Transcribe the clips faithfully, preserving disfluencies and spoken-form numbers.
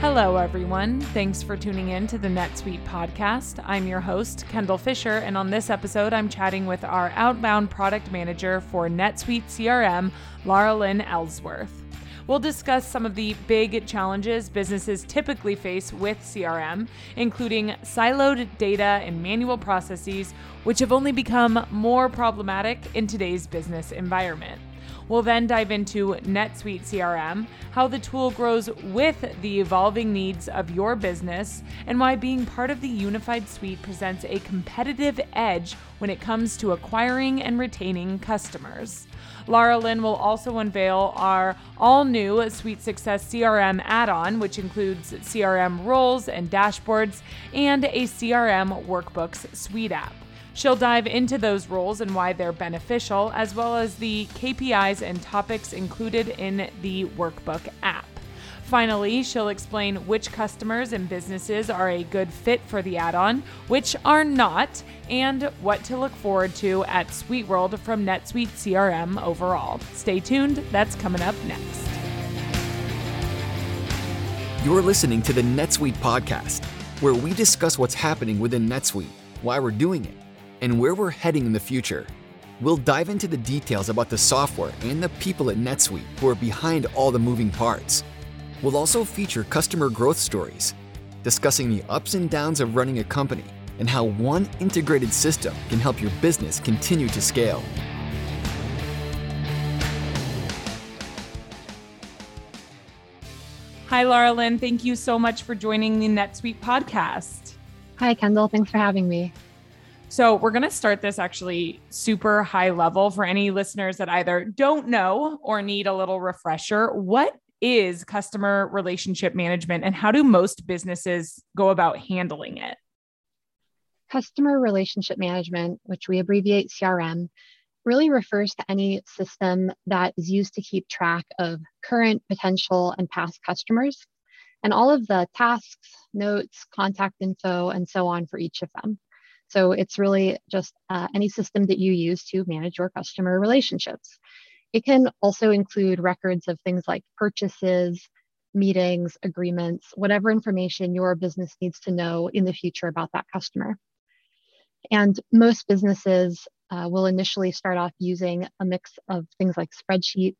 Hello, everyone. Thanks for tuning in to the NetSuite podcast. I'm your host, Kendall Fisher, and on this episode, I'm chatting with our outbound product manager for NetSuite C R M, Laralyn Ellsworth. We'll discuss some of the big challenges businesses typically face with C R M, including siloed data and manual processes, which have only become more problematic in today's business environment. We'll then dive into NetSuite C R M, how the tool grows with the evolving needs of your business, and why being part of the unified suite presents a competitive edge when it comes to acquiring and retaining customers. Laralyn will also unveil our all-new SuiteSuccess C R M add-on, which includes C R M roles and dashboards, and a C R M Workbooks SuiteApp. She'll dive into those roles and why they're beneficial, as well as the K P Is and topics included in the Workbook app. Finally, she'll explain which customers and businesses are a good fit for the add-on, which are not, and what to look forward to at SuiteWorld from NetSuite C R M overall. Stay tuned, that's coming up next. You're listening to the NetSuite podcast, where we discuss what's happening within NetSuite, why we're doing it, and where we're heading in the future. We'll dive into the details about the software and the people at NetSuite who are behind all the moving parts. We'll also feature customer growth stories, discussing the ups and downs of running a company and how one integrated system can help your business continue to scale. Hi, Laralyn. Thank you so much for joining the NetSuite podcast. Hi, Kendall. Thanks for having me. So we're going to start this actually super high level for any listeners that either don't know or need a little refresher. What is customer relationship management and how do most businesses go about handling it? Customer relationship management, which we abbreviate C R M, really refers to any system that is used to keep track of current, potential, and past customers, and all of the tasks, notes, contact info, and so on for each of them. So it's really just uh, any system that you use to manage your customer relationships. It can also include records of things like purchases, meetings, agreements, whatever information your business needs to know in the future about that customer. And most businesses uh, will initially start off using a mix of things like spreadsheets,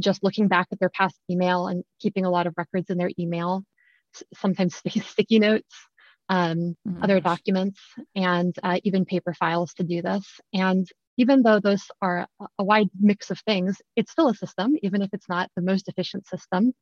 just looking back at their past email and keeping a lot of records in their email, sometimes sticky notes, Um, mm-hmm. other documents, and uh, even paper files to do this. And even though those are a wide mix of things, it's still a system, even if it's not the most efficient system.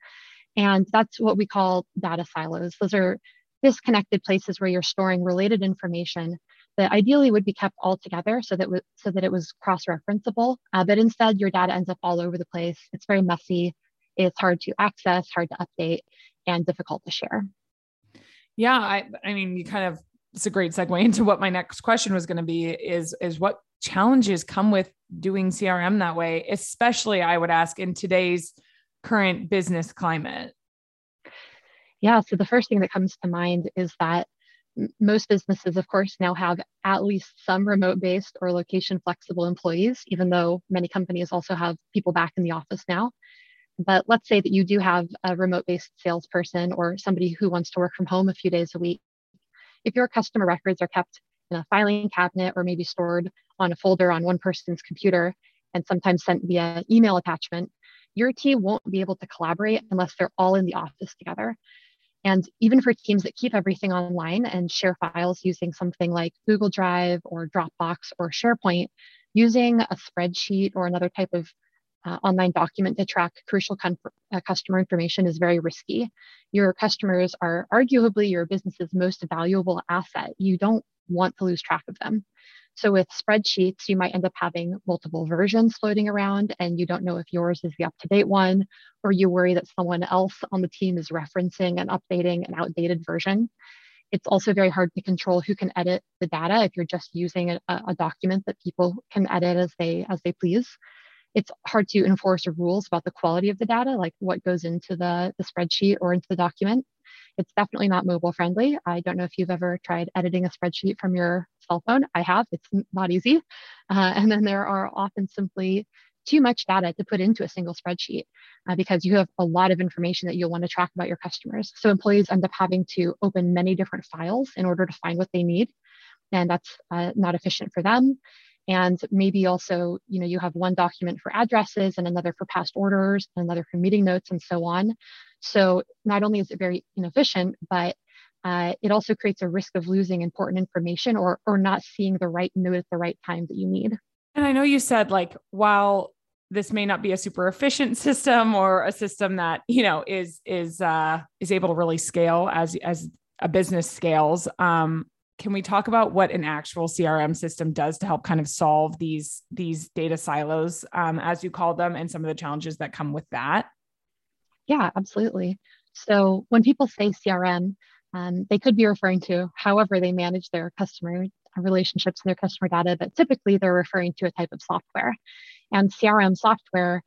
And that's what we call data silos. Those are disconnected places where you're storing related information that ideally would be kept all together so that, w- so that it was cross-referenceable. Uh, but instead, your data ends up all over the place. It's very messy. It's hard to access, hard to update, and difficult to share. Yeah. I, I mean, you kind of, it's a great segue into what my next question was going to be is, is what challenges come with doing C R M that way, especially I would ask in today's current business climate. Yeah. So the first thing that comes to mind is that most businesses, of course, now have at least some remote-based or location-flexible employees, even though many companies also have people back in the office now. But let's say that you do have a remote-based salesperson or somebody who wants to work from home a few days a week. If your customer records are kept in a filing cabinet or maybe stored on a folder on one person's computer and sometimes sent via email attachment, your team won't be able to collaborate unless they're all in the office together. And even for teams that keep everything online and share files using something like Google Drive or Dropbox or SharePoint, using a spreadsheet or another type of Uh, online document to track crucial con- uh, customer information is very risky. Your customers are arguably your business's most valuable asset. You don't want to lose track of them. So with spreadsheets, you might end up having multiple versions floating around and you don't know if yours is the up-to-date one, or you worry that someone else on the team is referencing and updating an outdated version. It's also very hard to control who can edit the data if you're just using a, a document that people can edit as they as they please. It's hard to enforce rules about the quality of the data, like what goes into the, the spreadsheet or into the document. It's definitely not mobile friendly. I don't know if you've ever tried editing a spreadsheet from your cell phone. I have. It's not easy. Uh, and then there are often simply too much data to put into a single spreadsheet uh, because you have a lot of information that you'll want to track about your customers. So employees end up having to open many different files in order to find what they need. And that's uh, not efficient for them. And maybe also, you know, you have one document for addresses and another for past orders and another for meeting notes and so on. So not only is it very inefficient, but uh, it also creates a risk of losing important information or, or not seeing the right note at the right time that you need. And I know you said, like, while this may not be a super efficient system or a system that, you know, is, is, uh, is able to really scale as, as a business scales, um, can we talk about what an actual C R M system does to help kind of solve these, these data silos, um, as you call them, and some of the challenges that come with that? Yeah, absolutely. So when people say C R M, um, they could be referring to however they manage their customer relationships and their customer data, but typically they're referring to a type of software. And C R M software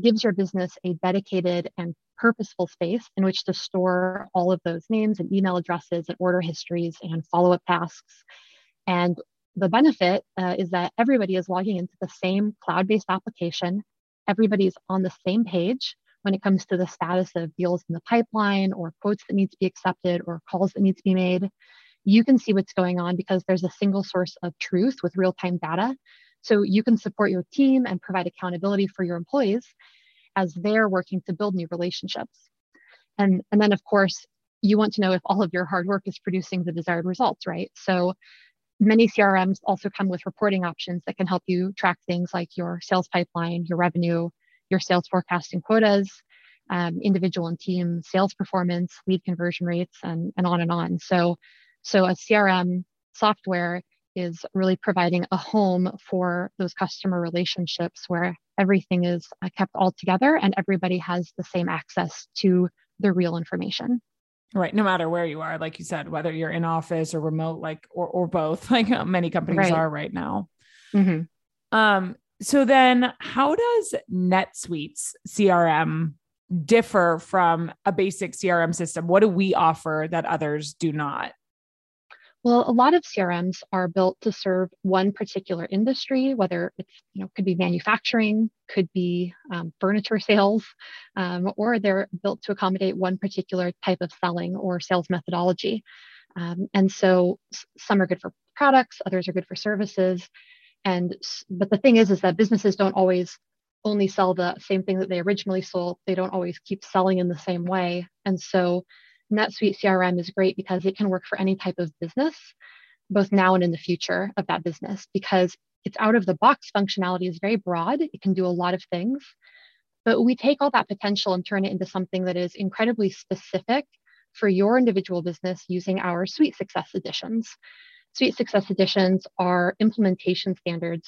gives your business a dedicated and purposeful space in which to store all of those names and email addresses and order histories and follow-up tasks. And the benefit uh, is that everybody is logging into the same cloud-based application. Everybody's on the same page when it comes to the status of deals in the pipeline or quotes that need to be accepted or calls that need to be made. You can see what's going on because there's a single source of truth with real-time data. So you can support your team and provide accountability for your employees as they're working to build new relationships. And, and then, of course, you want to know if all of your hard work is producing the desired results, right? So many C R Ms also come with reporting options that can help you track things like your sales pipeline, your revenue, your sales forecasting quotas, um, individual and team sales performance, lead conversion rates, and, and on and on. So, so a C R M software is really providing a home for those customer relationships where everything is kept all together and everybody has the same access to the real information. Right. No matter where you are, like you said, whether you're in office or remote, like, or, or both, like many companies right. are right now. Mm-hmm. Um, so then how does NetSuite's C R M differ from a basic C R M system? What do we offer that others do not? Well, a lot of C R Ms are built to serve one particular industry, whether it's, you know, could be manufacturing, could be um, furniture sales, um, or they're built to accommodate one particular type of selling or sales methodology. Um, and so some are good for products, others are good for services. And, but the thing is, is that businesses don't always only sell the same thing that they originally sold. They don't always keep selling in the same way. And so NetSuite C R M is great because it can work for any type of business, both now and in the future of that business, because it's out of the box functionality is very broad. It can do a lot of things, but we take all that potential and turn it into something that is incredibly specific for your individual business using our SuiteSuccess editions. SuiteSuccess editions are implementation standards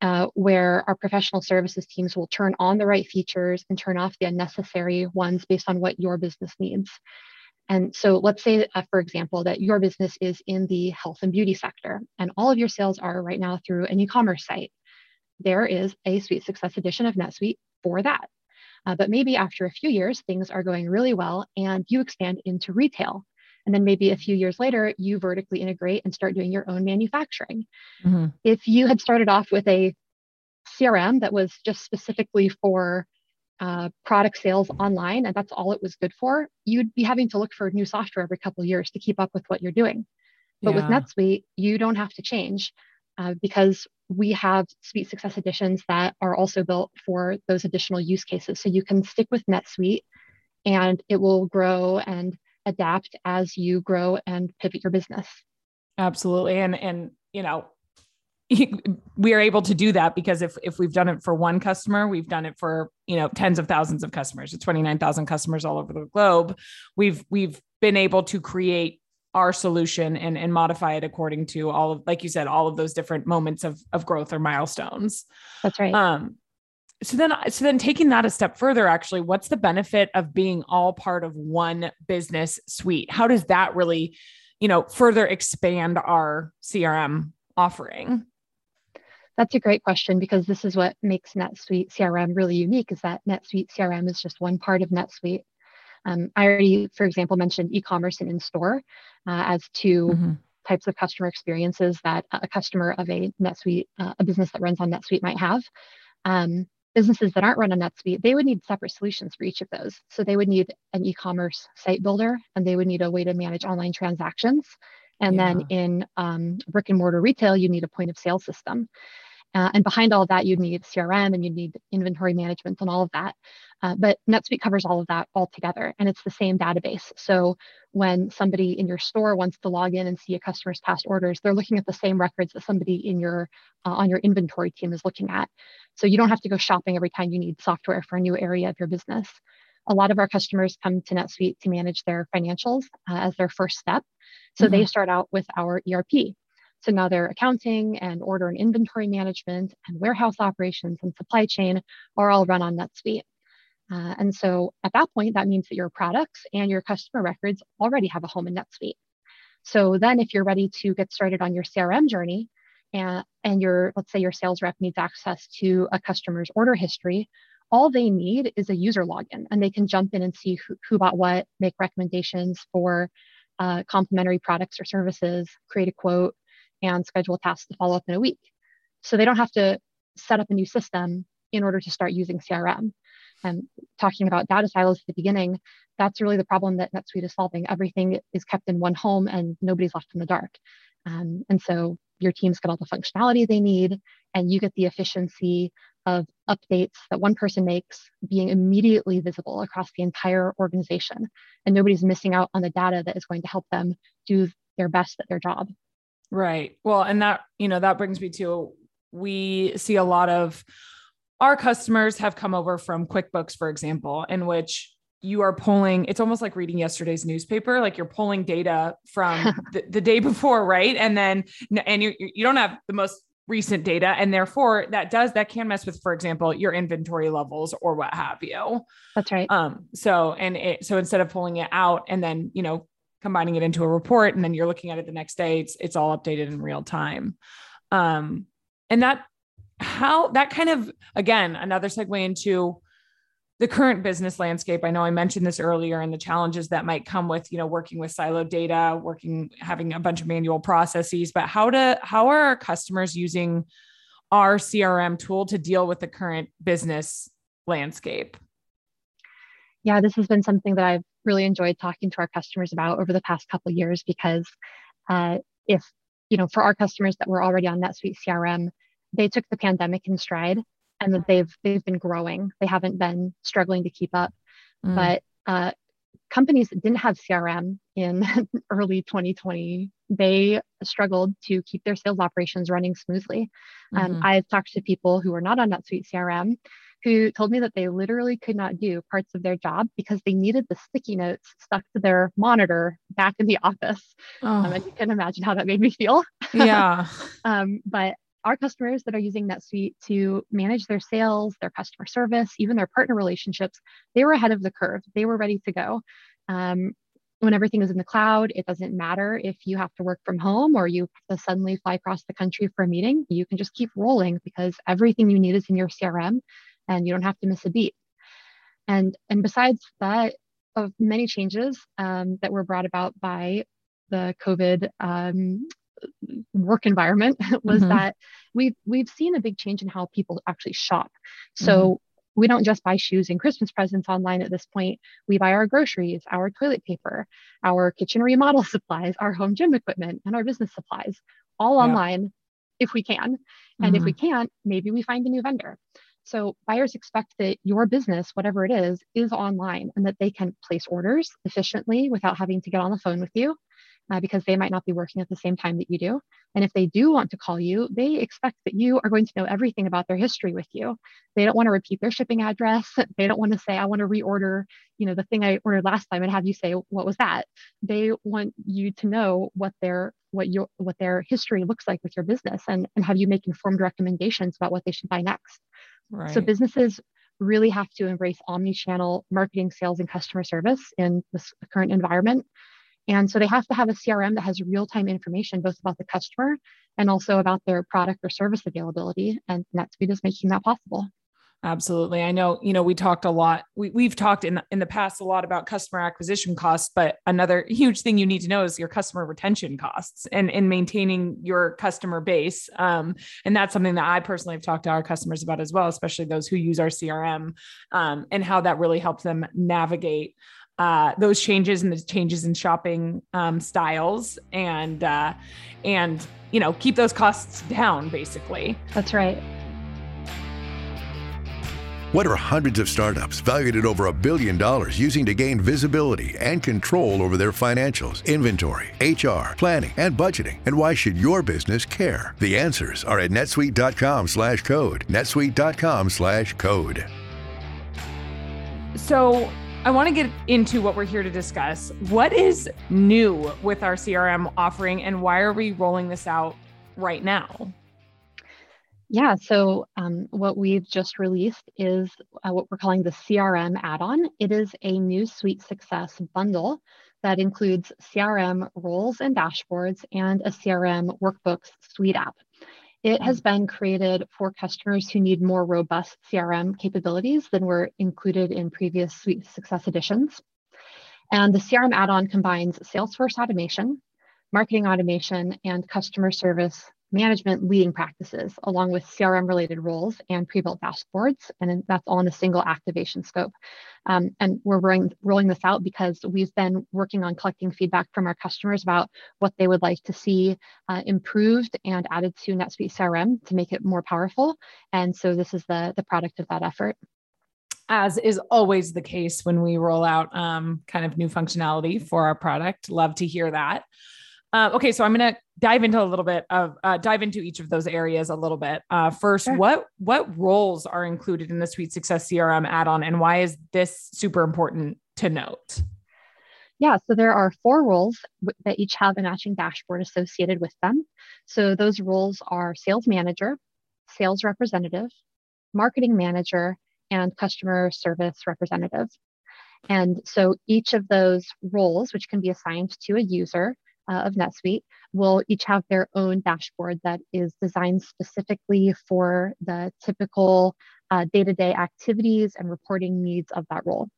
uh, where our professional services teams will turn on the right features and turn off the unnecessary ones based on what your business needs. And so let's say, uh, for example, that your business is in the health and beauty sector and all of your sales are right now through an e-commerce site. There is a SuiteSuccess edition of NetSuite for that. Uh, but maybe after a few years, things are going really well and you expand into retail. And then maybe a few years later, you vertically integrate and start doing your own manufacturing. Mm-hmm. If you had started off with a C R M that was just specifically for Uh, product sales online, and that's all it was good for, you'd be having to look for new software every couple of years to keep up with what you're doing. But yeah. with NetSuite, you don't have to change uh, because we have SuiteSuccess editions that are also built for those additional use cases. So you can stick with NetSuite and it will grow and adapt as you grow and pivot your business. Absolutely. And, and, you know, we are able to do that because if, if we've done it for one customer, we've done it for, you know, tens of thousands of customers, twenty-nine thousand customers all over the globe. We've, we've been able to create our solution and, and modify it according to all of, like you said, all of those different moments of, of growth or milestones. That's right. Um, so then, so then taking that a step further, actually, what's the benefit of being all part of one business suite? How does that really, you know, further expand our C R M offering? That's a great question, because this is what makes NetSuite C R M really unique, is that NetSuite C R M is just one part of NetSuite. Um, I already, for example, mentioned e-commerce and in-store uh, as two mm-hmm. types of customer experiences that a customer of a NetSuite, uh, a business that runs on NetSuite might have. Um, businesses that aren't run on NetSuite, they would need separate solutions for each of those. So they would need an e-commerce site builder, and they would need a way to manage online transactions. And yeah. then in um, brick and mortar retail, you need a point of sale system. Uh, and behind all of that, you'd need C R M and you'd need inventory management and all of that. Uh, but NetSuite covers all of that all together, and it's the same database. So when somebody in your store wants to log in and see a customer's past orders, they're looking at the same records that somebody in your uh, on your inventory team is looking at. So you don't have to go shopping every time you need software for a new area of your business. A lot of our customers come to NetSuite to manage their financials uh, as their first step. So mm-hmm. they start out with our E R P. So now their accounting and order and inventory management and warehouse operations and supply chain are all run on NetSuite. Uh, and so at that point, that means that your products and your customer records already have a home in NetSuite. So then if you're ready to get started on your C R M journey and, and your, let's say your sales rep needs access to a customer's order history, all they need is a user login, and they can jump in and see who, who bought what, make recommendations for uh, complementary products or services, create a quote, and schedule tasks to follow up in a week. So they don't have to set up a new system in order to start using C R M. And talking about data silos at the beginning, that's really the problem that NetSuite is solving. Everything is kept in one home and nobody's left in the dark. Um, and so your teams get all the functionality they need, and you get the efficiency of updates that one person makes being immediately visible across the entire organization. And nobody's missing out on the data that is going to help them do their best at their job. Right. Well, and that, you know, that brings me to, we see a lot of our customers have come over from QuickBooks, for example, in which you are pulling, it's almost like reading yesterday's newspaper, like you're pulling data from the, the day before. Right. And then, and you you don't have the most recent data, and therefore that does, that can mess with, for example, your inventory levels or what have you. That's right. Um, so, and it, so instead of pulling it out and then, you know, combining it into a report, and then you're looking at it the next day, it's, it's all updated in real time. Um, and that, how that kind of, again, another segue into the current business landscape. I know I mentioned this earlier, and the challenges that might come with, you know, working with siloed data, working, having a bunch of manual processes, but how to, how are our customers using our C R M tool to deal with the current business landscape? Yeah, this has been something that I've really enjoyed talking to our customers about over the past couple of years, because uh, if, you know, for our customers that were already on NetSuite C R M, they took the pandemic in stride, and that they've, they've been growing. They haven't been struggling to keep up, mm. but uh, companies that didn't have C R M in early twenty twenty, they struggled to keep their sales operations running smoothly. Mm-hmm. Um, I've talked to people who are not on NetSuite C R M who told me that they literally could not do parts of their job because they needed the sticky notes stuck to their monitor back in the office. Oh. Um, and you can imagine how that made me feel. Yeah. um, but our customers that are using NetSuite to manage their sales, their customer service, even their partner relationships, they were ahead of the curve. They were ready to go. Um, when everything is in the cloud, it doesn't matter if you have to work from home or you have to suddenly fly across the country for a meeting. You can just keep rolling because everything you need is in your C R M, and you don't have to miss a beat. And, and besides that, of many changes um, that were brought about by the COVID um, work environment was mm-hmm. that we've, we've seen a big change in how people actually shop. So mm-hmm. we don't just buy shoes and Christmas presents online at this point. We buy our groceries, our toilet paper, our kitchen remodel supplies, our home gym equipment, and our business supplies, all yeah. online if we can. And mm-hmm. if we can't, maybe we find a new vendor. So buyers expect that your business, whatever it is, is online, and that they can place orders efficiently without having to get on the phone with you uh, because they might not be working at the same time that you do. And if they do want to call you, they expect that you are going to know everything about their history with you. They don't want to repeat their shipping address. They don't want to say, I want to reorder, you know, the thing I ordered last time, and have you say, what was that? They want you to know what their what your what their history looks like with your business, and, and have you make informed recommendations about what they should buy next. Right. So businesses really have to embrace omni-channel marketing, sales, and customer service in this current environment. And so they have to have a C R M that has real-time information, both about the customer and also about their product or service availability. And NetSuite is making that possible. Absolutely. I know, you know, we talked a lot, we, we've talked in, in the past a lot about customer acquisition costs, but another huge thing you need to know is your customer retention costs and, and maintaining your customer base. Um, and that's something that I personally have talked to our customers about as well, especially those who use our C R M, um, and how that really helps them navigate Uh, those changes and the changes in shopping um, styles and, uh, and, you know, keep those costs down, basically. That's right. What are hundreds of startups valued at over a billion dollars using to gain visibility and control over their financials, inventory, H R, planning, and budgeting? And why should your business care? The answers are at netsuite.com slash code, netsuite.com slash code. So, I want to get into what we're here to discuss. What is new with our C R M offering and why are we rolling this out right now? Yeah, so um, what we've just released is uh, what we're calling the C R M add-on. It is a new SuiteSuccess bundle that includes C R M roles and dashboards and a C R M Workbooks Suite app. It has been created for customers who need more robust C R M capabilities than were included in previous SuiteSuccess editions. And the C R M add-on combines Salesforce automation, marketing automation, and customer service management leading practices, along with C R M-related roles and pre-built dashboards. And that's all in a single activation scope. Um, and we're rolling, rolling this out because we've been working on collecting feedback from our customers about what they would like to see uh, improved and added to NetSuite C R M to make it more powerful. And so this is the, the product of that effort. As is always the case when we roll out um, kind of new functionality for our product. Love to hear that. Uh, okay, so I'm going to dive into a little bit of uh, dive into each of those areas a little bit. Uh, first, sure. what what roles are included in the SuiteSuccess C R M add-on, and why is this super important to note? Yeah, so there are four roles that each have a matching dashboard associated with them. So those roles are sales manager, sales representative, marketing manager, and customer service representative. And so each of those roles, which can be assigned to a user of NetSuite, will each have their own dashboard that is designed specifically for the typical uh, day-to-day activities and reporting needs of that role.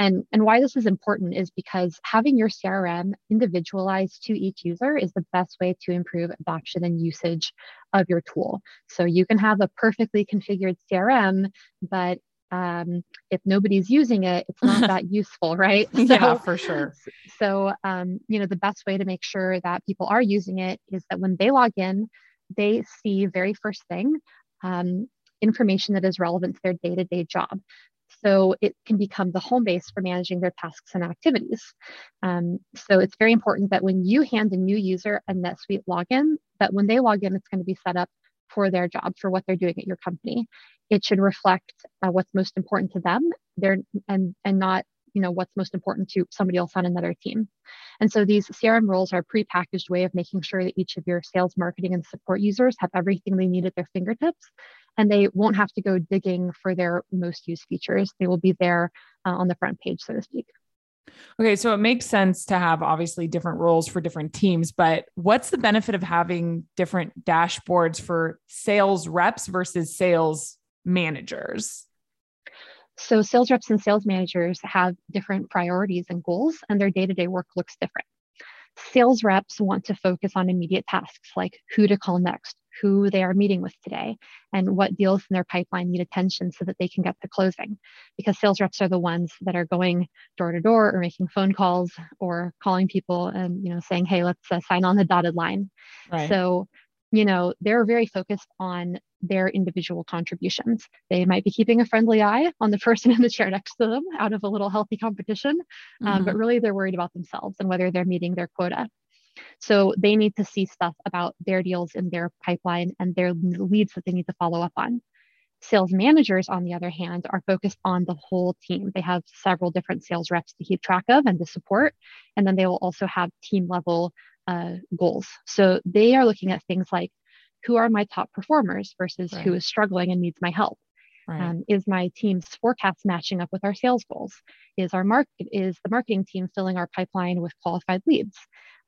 And, and why this is important is because having your C R M individualized to each user is the best way to improve adoption and usage of your tool. So you can have a perfectly configured C R M, but Um, if nobody's using it, it's not that useful, right? So, yeah, for sure. So, um, you know, the best way to make sure that people are using it is that when they log in, they see very first thing, um, information that is relevant to their day-to-day job. So it can become the home base for managing their tasks and activities. Um, so it's very important that when you hand a new user a NetSuite login, that when they log in, it's going to be set up for their job, for what they're doing at your company. It should reflect uh, what's most important to them there and, and not, you know, what's most important to somebody else on another team. And so these C R M roles are a prepackaged way of making sure that each of your sales, marketing, and support users have everything they need at their fingertips, and they won't have to go digging for their most used features. They will be there uh, on the front page, so to speak. Okay, so it makes sense to have obviously different roles for different teams, but what's the benefit of having different dashboards for sales reps versus sales managers? So sales reps and sales managers have different priorities and goals, and their day-to-day work looks different. Sales reps want to focus on immediate tasks like who to call next, who they are meeting with today, and what deals in their pipeline need attention so that they can get to closing. Because sales reps are the ones that are going door to door or making phone calls or calling people and, you know, saying, hey, let's uh, sign on the dotted line. Right. So, you know, they're very focused on their individual contributions. They might be keeping a friendly eye on the person in the chair next to them out of a little healthy competition, mm-hmm. um, but really they're worried about themselves and whether they're meeting their quota. So they need to see stuff about their deals in their pipeline and their leads that they need to follow up on. Sales managers, on the other hand, are focused on the whole team. They have several different sales reps to keep track of and to support. And then they will also have team level uh, goals. So they are looking at things like, who are my top performers versus right. who is struggling and needs my help? Right. Um, is my team's forecast matching up with our sales goals? Is our market, is the marketing team filling our pipeline with qualified leads?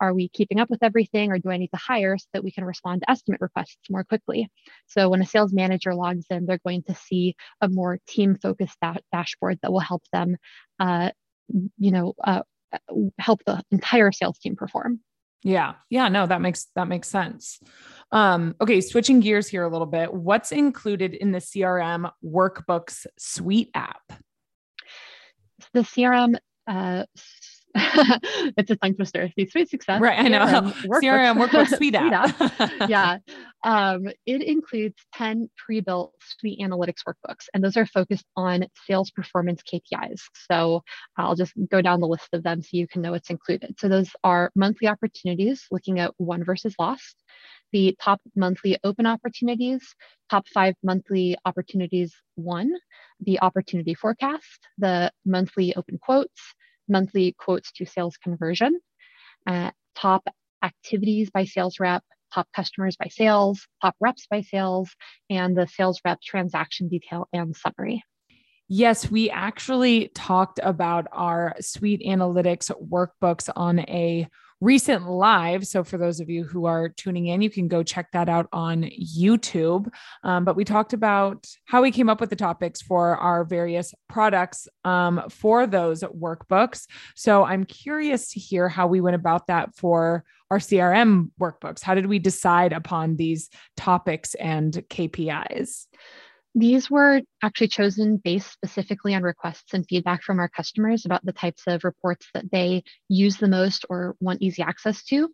Are we keeping up with everything, or do I need to hire so that we can respond to estimate requests more quickly? So when a sales manager logs in, they're going to see a more team-focused da- dashboard that will help them, uh, you know, uh, help the entire sales team perform. Yeah. Yeah. No, that makes, that makes sense. Um, okay. Switching gears here a little bit. What's included in the C R M Workbooks Suite app? The C R M, uh, it's a tongue twister. The SuiteSuccess. Right. I know. C R M Workbooks, C R M Workbooks Suite app. app. Yeah. Um, it includes ten pre-built Suite Analytics workbooks, and those are focused on sales performance K P Is. So I'll just go down the list of them so you can know what's included. So those are monthly opportunities, looking at won versus lost, the top monthly open opportunities, top five monthly opportunities won, the opportunity forecast, the monthly open quotes, monthly quotes to sales conversion, uh, top activities by sales rep, top customers by sales, top reps by sales, and the sales rep transaction detail and summary. Yes, we actually talked about our Suite Analytics workbooks on a recent live. So for those of you who are tuning in, you can go check that out on YouTube. Um, but we talked about how we came up with the topics for our various products um, for those workbooks. So I'm curious to hear how we went about that for our C R M workbooks. How did we decide upon these topics and K P Is? These were actually chosen based specifically on requests and feedback from our customers about the types of reports that they use the most or want easy access to, and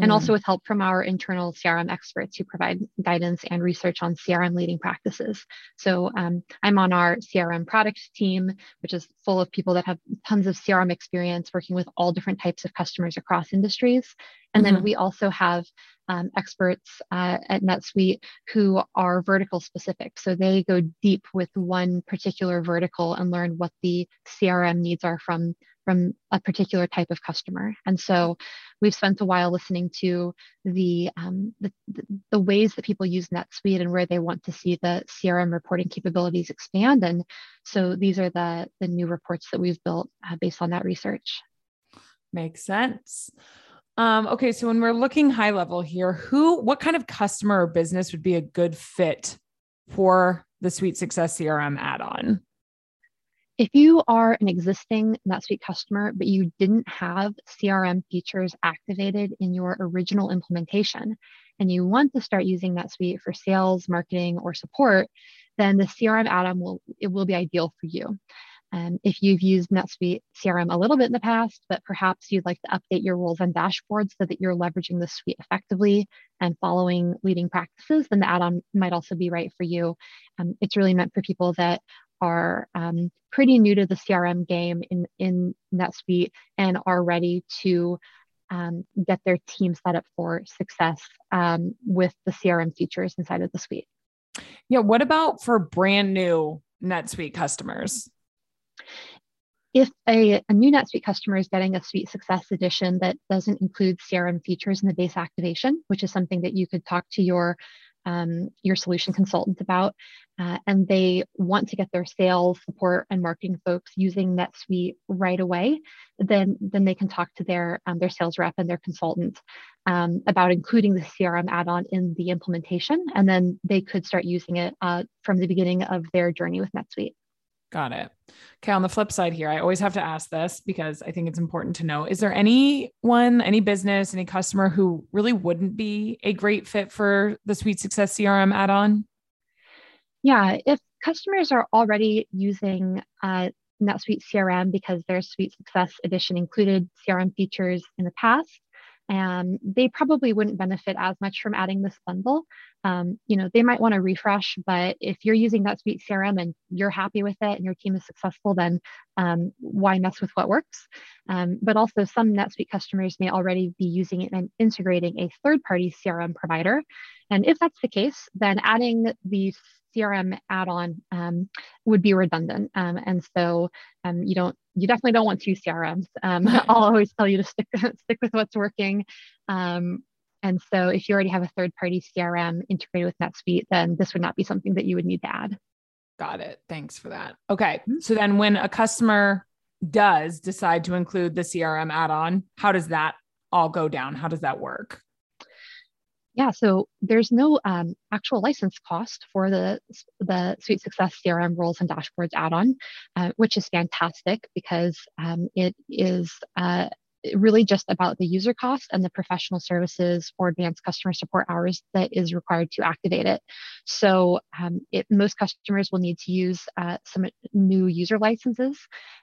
mm-hmm. also with help from our internal C R M experts who provide guidance and research on C R M leading practices. So um, I'm on our C R M product team, which is full of people that have tons of C R M experience working with all different types of customers across industries. And mm-hmm. then we also have Um, experts uh, at NetSuite who are vertical specific. So they go deep with one particular vertical and learn what the C R M needs are from, from a particular type of customer. And so we've spent a while listening to the, um, the, the ways that people use NetSuite and where they want to see the C R M reporting capabilities expand. And so these are the, the new reports that we've built uh, based on that research. Makes sense. Um, okay. So when we're looking high level here, who, what kind of customer or business would be a good fit for the SuiteSuccess C R M add-on? If you are an existing NetSuite customer, but you didn't have C R M features activated in your original implementation, and you want to start using NetSuite for sales, marketing, or support, then the C R M add-on will, it will be ideal for you. Um, if you've used NetSuite C R M a little bit in the past, but perhaps you'd like to update your rules and dashboards so that you're leveraging the suite effectively and following leading practices, then the add-on might also be right for you. Um, it's really meant for people that are um, pretty new to the C R M game in, in NetSuite and are ready to um, get their team set up for success um, with the C R M features inside of the suite. Yeah. What about for brand new NetSuite customers? If a, a new NetSuite customer is getting a SuiteSuccess edition that doesn't include C R M features in the base activation, which is something that you could talk to your, um, your solution consultant about, uh, and they want to get their sales, support, and marketing folks using NetSuite right away, then, then they can talk to their, um, their sales rep and their consultant um, about including the C R M add-on in the implementation, and then they could start using it uh, from the beginning of their journey with NetSuite. Got it. Okay. On the flip side here, I always have to ask this because I think it's important to know, is there anyone, any business, any customer who really wouldn't be a great fit for the SuiteSuccess C R M add-on? Yeah. If customers are already using uh, NetSuite C R M because their SuiteSuccess edition included C R M features in the past, and they probably wouldn't benefit as much from adding this bundle. Um, you know, they might want to refresh, but if you're using NetSuite C R M and you're happy with it and your team is successful, then um, why mess with what works? Um, but also some NetSuite customers may already be using it and integrating a third-party C R M provider. And if that's the case, then adding the C R M add-on um, would be redundant. Um, and so um, you don't, you definitely don't want two C R Ms. Um, I'll always tell you to stick, stick with what's working. Um, and so if you already have a third-party C R M integrated with NetSuite, then this would not be something that you would need to add. Got it. Thanks for that. Okay. So then when a customer does decide to include the C R M add-on, how does that all go down? How does that work? Yeah. So there's no um, actual license cost for the, the SuiteSuccess C R M Roles and Dashboards add-on, uh, which is fantastic because um, it is uh, really just about the user cost and the professional services or advanced customer support hours that is required to activate it. So um, it, most customers will need to use uh, some new user licenses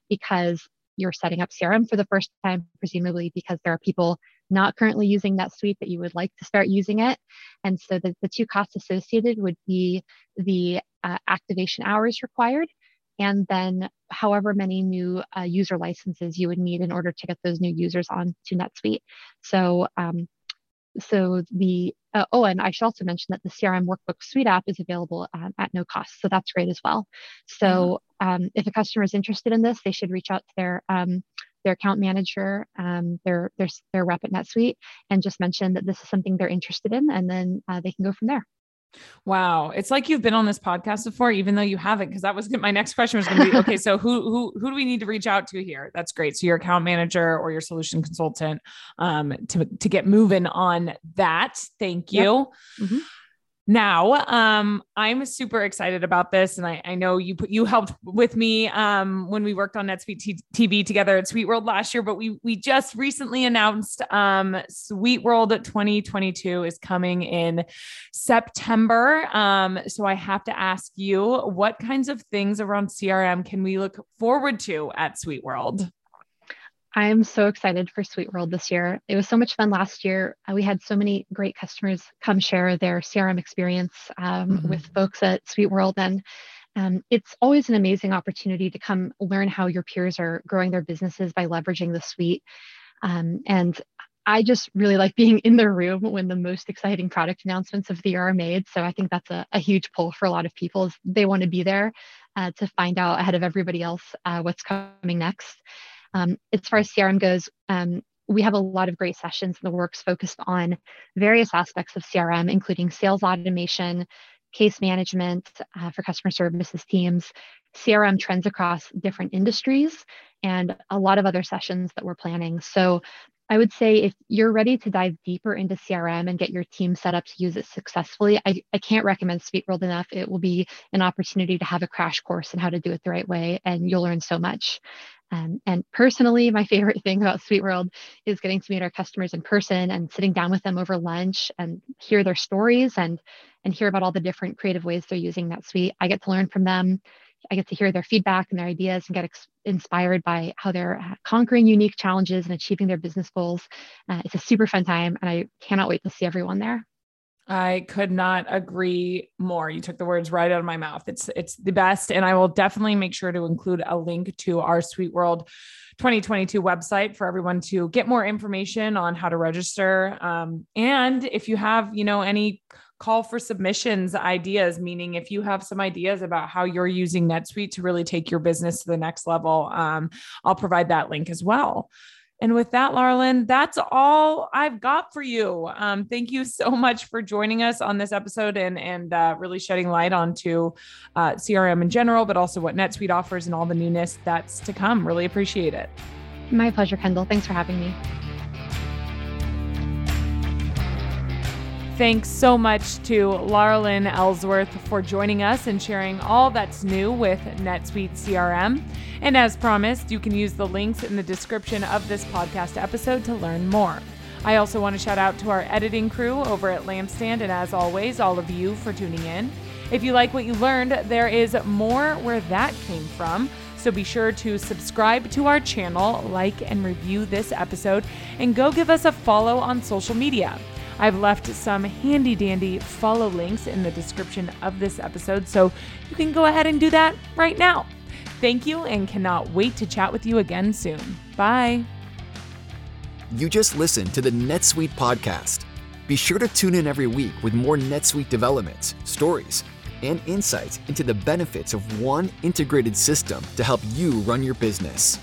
because you're setting up C R M for the first time, presumably because there are people not currently using NetSuite that you would like to start using it. And so the, the two costs associated would be the uh, activation hours required and then however many new uh, user licenses you would need in order to get those new users on to NetSuite. So, um, so the, uh, oh, and I should also mention that the C R M Workbook Suite app is available um, at no cost. So that's great as well. So um, if a customer is interested in this, they should reach out to their, um, their account manager, um, their, their, their rep at NetSuite, and just mention that this is something they're interested in, and then uh, they can go from there. Wow. It's like you've been on this podcast before, even though you haven't, cause that was my next question was going to be, okay, so who, who, who do we need to reach out to here? That's great. So your account manager or your solution consultant, um, to, to get moving on that. Thank you. Yep. Mm-hmm. Now, um, I'm super excited about this. And I, I know you put, you helped with me, um, when we worked on NetSuite T V together at SuiteWorld last year, but we, we just recently announced, um, SuiteWorld twenty twenty-two is coming in September. Um, so I have to ask you, what kinds of things around C R M can we look forward to at SuiteWorld? I'm so excited for SuiteWorld this year. It was so much fun last year. We had so many great customers come share their C R M experience um, mm-hmm. with folks at SuiteWorld. And um, it's always an amazing opportunity to come learn how your peers are growing their businesses by leveraging the suite. Um, and I just really like being in the room when the most exciting product announcements of the year are made. So I think that's a, a huge pull for a lot of people. Is they want to be there uh, to find out ahead of everybody else uh, what's coming next. Um, as far as C R M goes, um, we have a lot of great sessions in the works focused on various aspects of C R M, including sales automation, case management uh, for customer services teams, C R M trends across different industries, and a lot of other sessions that we're planning. So I would say if you're ready to dive deeper into C R M and get your team set up to use it successfully, I, I can't recommend SuiteWorld enough. It will be an opportunity to have a crash course in how to do it the right way, and you'll learn so much. Um, and personally, my favorite thing about SuiteWorld is getting to meet our customers in person and sitting down with them over lunch and hear their stories and and hear about all the different creative ways they're using NetSuite. I get to learn from them. I get to hear their feedback and their ideas and get ex- inspired by how they're conquering unique challenges and achieving their business goals. Uh, it's a super fun time, and I cannot wait to see everyone there. I could not agree more. You took the words right out of my mouth. It's, it's the best. And I will definitely make sure to include a link to our SuiteWorld twenty twenty-two website for everyone to get more information on how to register. Um, and if you have, you know, any call for submissions ideas, meaning if you have some ideas about how you're using NetSuite to really take your business to the next level, um, I'll provide that link as well. And with that, Laralyn, that's all I've got for you. Um, thank you so much for joining us on this episode and, and uh, really shedding light onto uh, C R M in general, but also what NetSuite offers and all the newness that's to come. Really appreciate it. My pleasure, Kendall. Thanks for having me. Thanks so much to Laralyn Ellsworth for joining us and sharing all that's new with NetSuite C R M. And as promised, you can use the links in the description of this podcast episode to learn more. I also want to shout out to our editing crew over at Lampstand, and as always, all of you for tuning in. If you like what you learned, there is more where that came from. So be sure to subscribe to our channel, like and review this episode, and go give us a follow on social media. I've left some handy dandy follow links in the description of this episode, so you can go ahead and do that right now. Thank you, and cannot wait to chat with you again soon. Bye. You just listened to the NetSuite podcast. Be sure to tune in every week with more NetSuite developments, stories, and insights into the benefits of one integrated system to help you run your business.